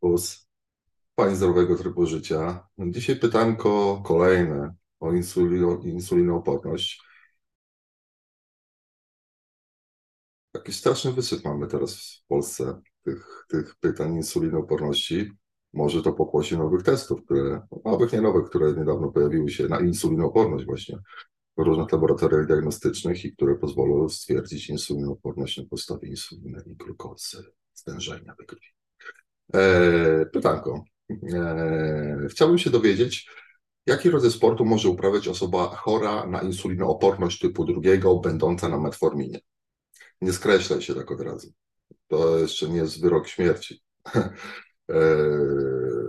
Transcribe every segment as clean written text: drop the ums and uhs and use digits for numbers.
Plus, pani zdrowego trybu życia. Dzisiaj pytanko kolejne o insulinooporność. Jakiś straszny wysyp mamy teraz w Polsce tych pytań insulinooporności. Może to pokłosie nowych testów, które niedawno pojawiły się na insulinooporność właśnie w różnych laboratoriach diagnostycznych i które pozwolą stwierdzić insulinooporność na podstawie insuliny i glukozy, stężenia we krwi. Pytanko. Chciałbym się dowiedzieć, jaki rodzaj sportu może uprawiać osoba chora na insulinooporność typu drugiego, będąca na metforminie? Nie skreślaj się tak od razu. To jeszcze nie jest wyrok śmierci.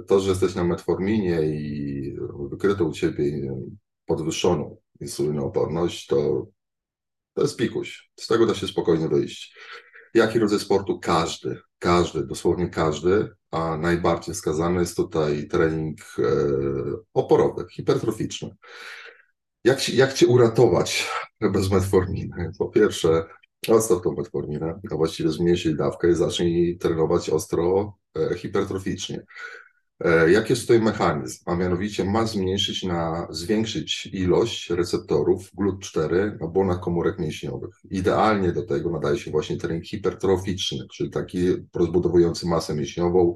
To, że jesteś na metforminie i wykryto u ciebie podwyższoną insulinooporność, to jest pikuś. Z tego da się spokojnie wyjść. Jaki rodzaj sportu? Każdy, dosłownie każdy, a najbardziej wskazany jest tutaj trening oporowy, hipertroficzny. Jak cię uratować bez metforminy? Po pierwsze, odstaw tą metforminę, a właściwie zmniejsz jej dawkę i zacznij trenować ostro hipertroficznie. Jaki jest tutaj mechanizm? A mianowicie masz zwiększyć ilość receptorów GLUT4 na błonach komórek mięśniowych. Idealnie do tego nadaje się właśnie trening hipertroficzny, czyli taki rozbudowujący masę mięśniową,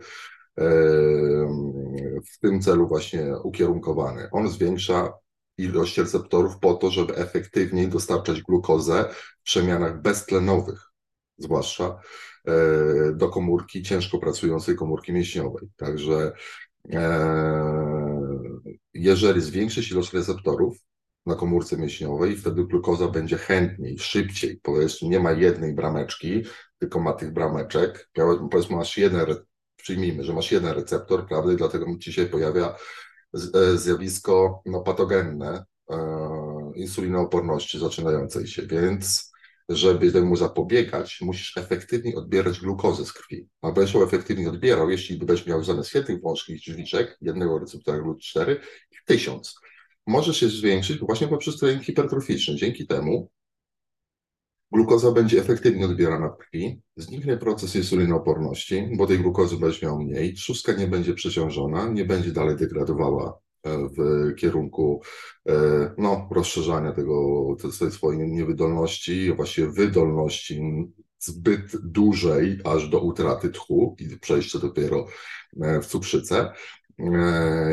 w tym celu właśnie ukierunkowany. On zwiększa ilość receptorów po to, żeby efektywniej dostarczać glukozę w przemianach beztlenowych, zwłaszcza do komórki, ciężko pracującej komórki mięśniowej. Także jeżeli zwiększysz ilość receptorów na komórce mięśniowej, wtedy glukoza będzie chętniej, szybciej, powiedzmy, nie ma jednej brameczki, tylko ma tych brameczek. Powiedzmy, przyjmijmy, że masz jeden receptor, prawda, i dlatego ci się pojawia zjawisko patogenne insulinooporności zaczynającej się, więc żeby temu zapobiegać, musisz efektywnie odbierać glukozę z krwi. A będziesz ją efektywnie odbierał, jeśli będziesz miał zamiast jednych wąskich drzwiczek, jednego receptora GLUT4, 1000. Możesz je zwiększyć właśnie poprzez trening hipertroficzny. Dzięki temu glukoza będzie efektywnie odbierana w krwi, zniknie proces insulinooporności, bo tej glukozy będziesz miał mniej, trzustka nie będzie przeciążona, nie będzie dalej degradowała w kierunku rozszerzania tej swojej niewydolności, właściwie wydolności zbyt dużej, aż do utraty tchu i przejścia dopiero w cukrzycę.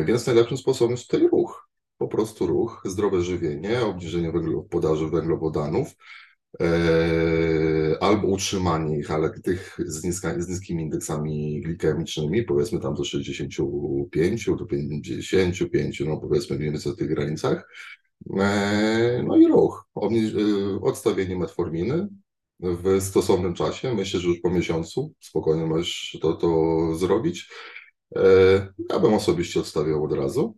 Więc najlepszym sposobem jest tutaj ruch. Po prostu ruch, zdrowe żywienie, obniżenie podaży węglowodanów, albo utrzymanie ich, ale tych z niskimi indeksami glikemicznymi, powiedzmy tam do 65, do 55, powiedzmy mniej więcej w tych granicach. I ruch, odstawienie metforminy w stosownym czasie, myślę, że już po miesiącu spokojnie możesz to zrobić. Ja bym osobiście odstawiał od razu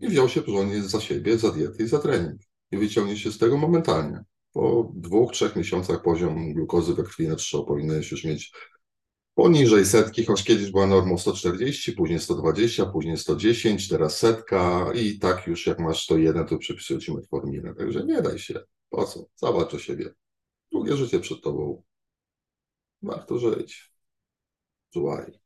i wziął się porządnie za siebie, za dietę i za trening. I wyciągnie się z tego momentalnie. Po 2-3 miesiącach poziom glukozy we krwi na 3 powinieneś już mieć poniżej 100, choć kiedyś była normą 140, później 120, później 110, teraz 100 i tak już jak masz 101, to przypisują ci metforminę. Także nie daj się. Po co? Zawalcz o siebie. Długie życie przed tobą. Warto żyć. Słuchaj.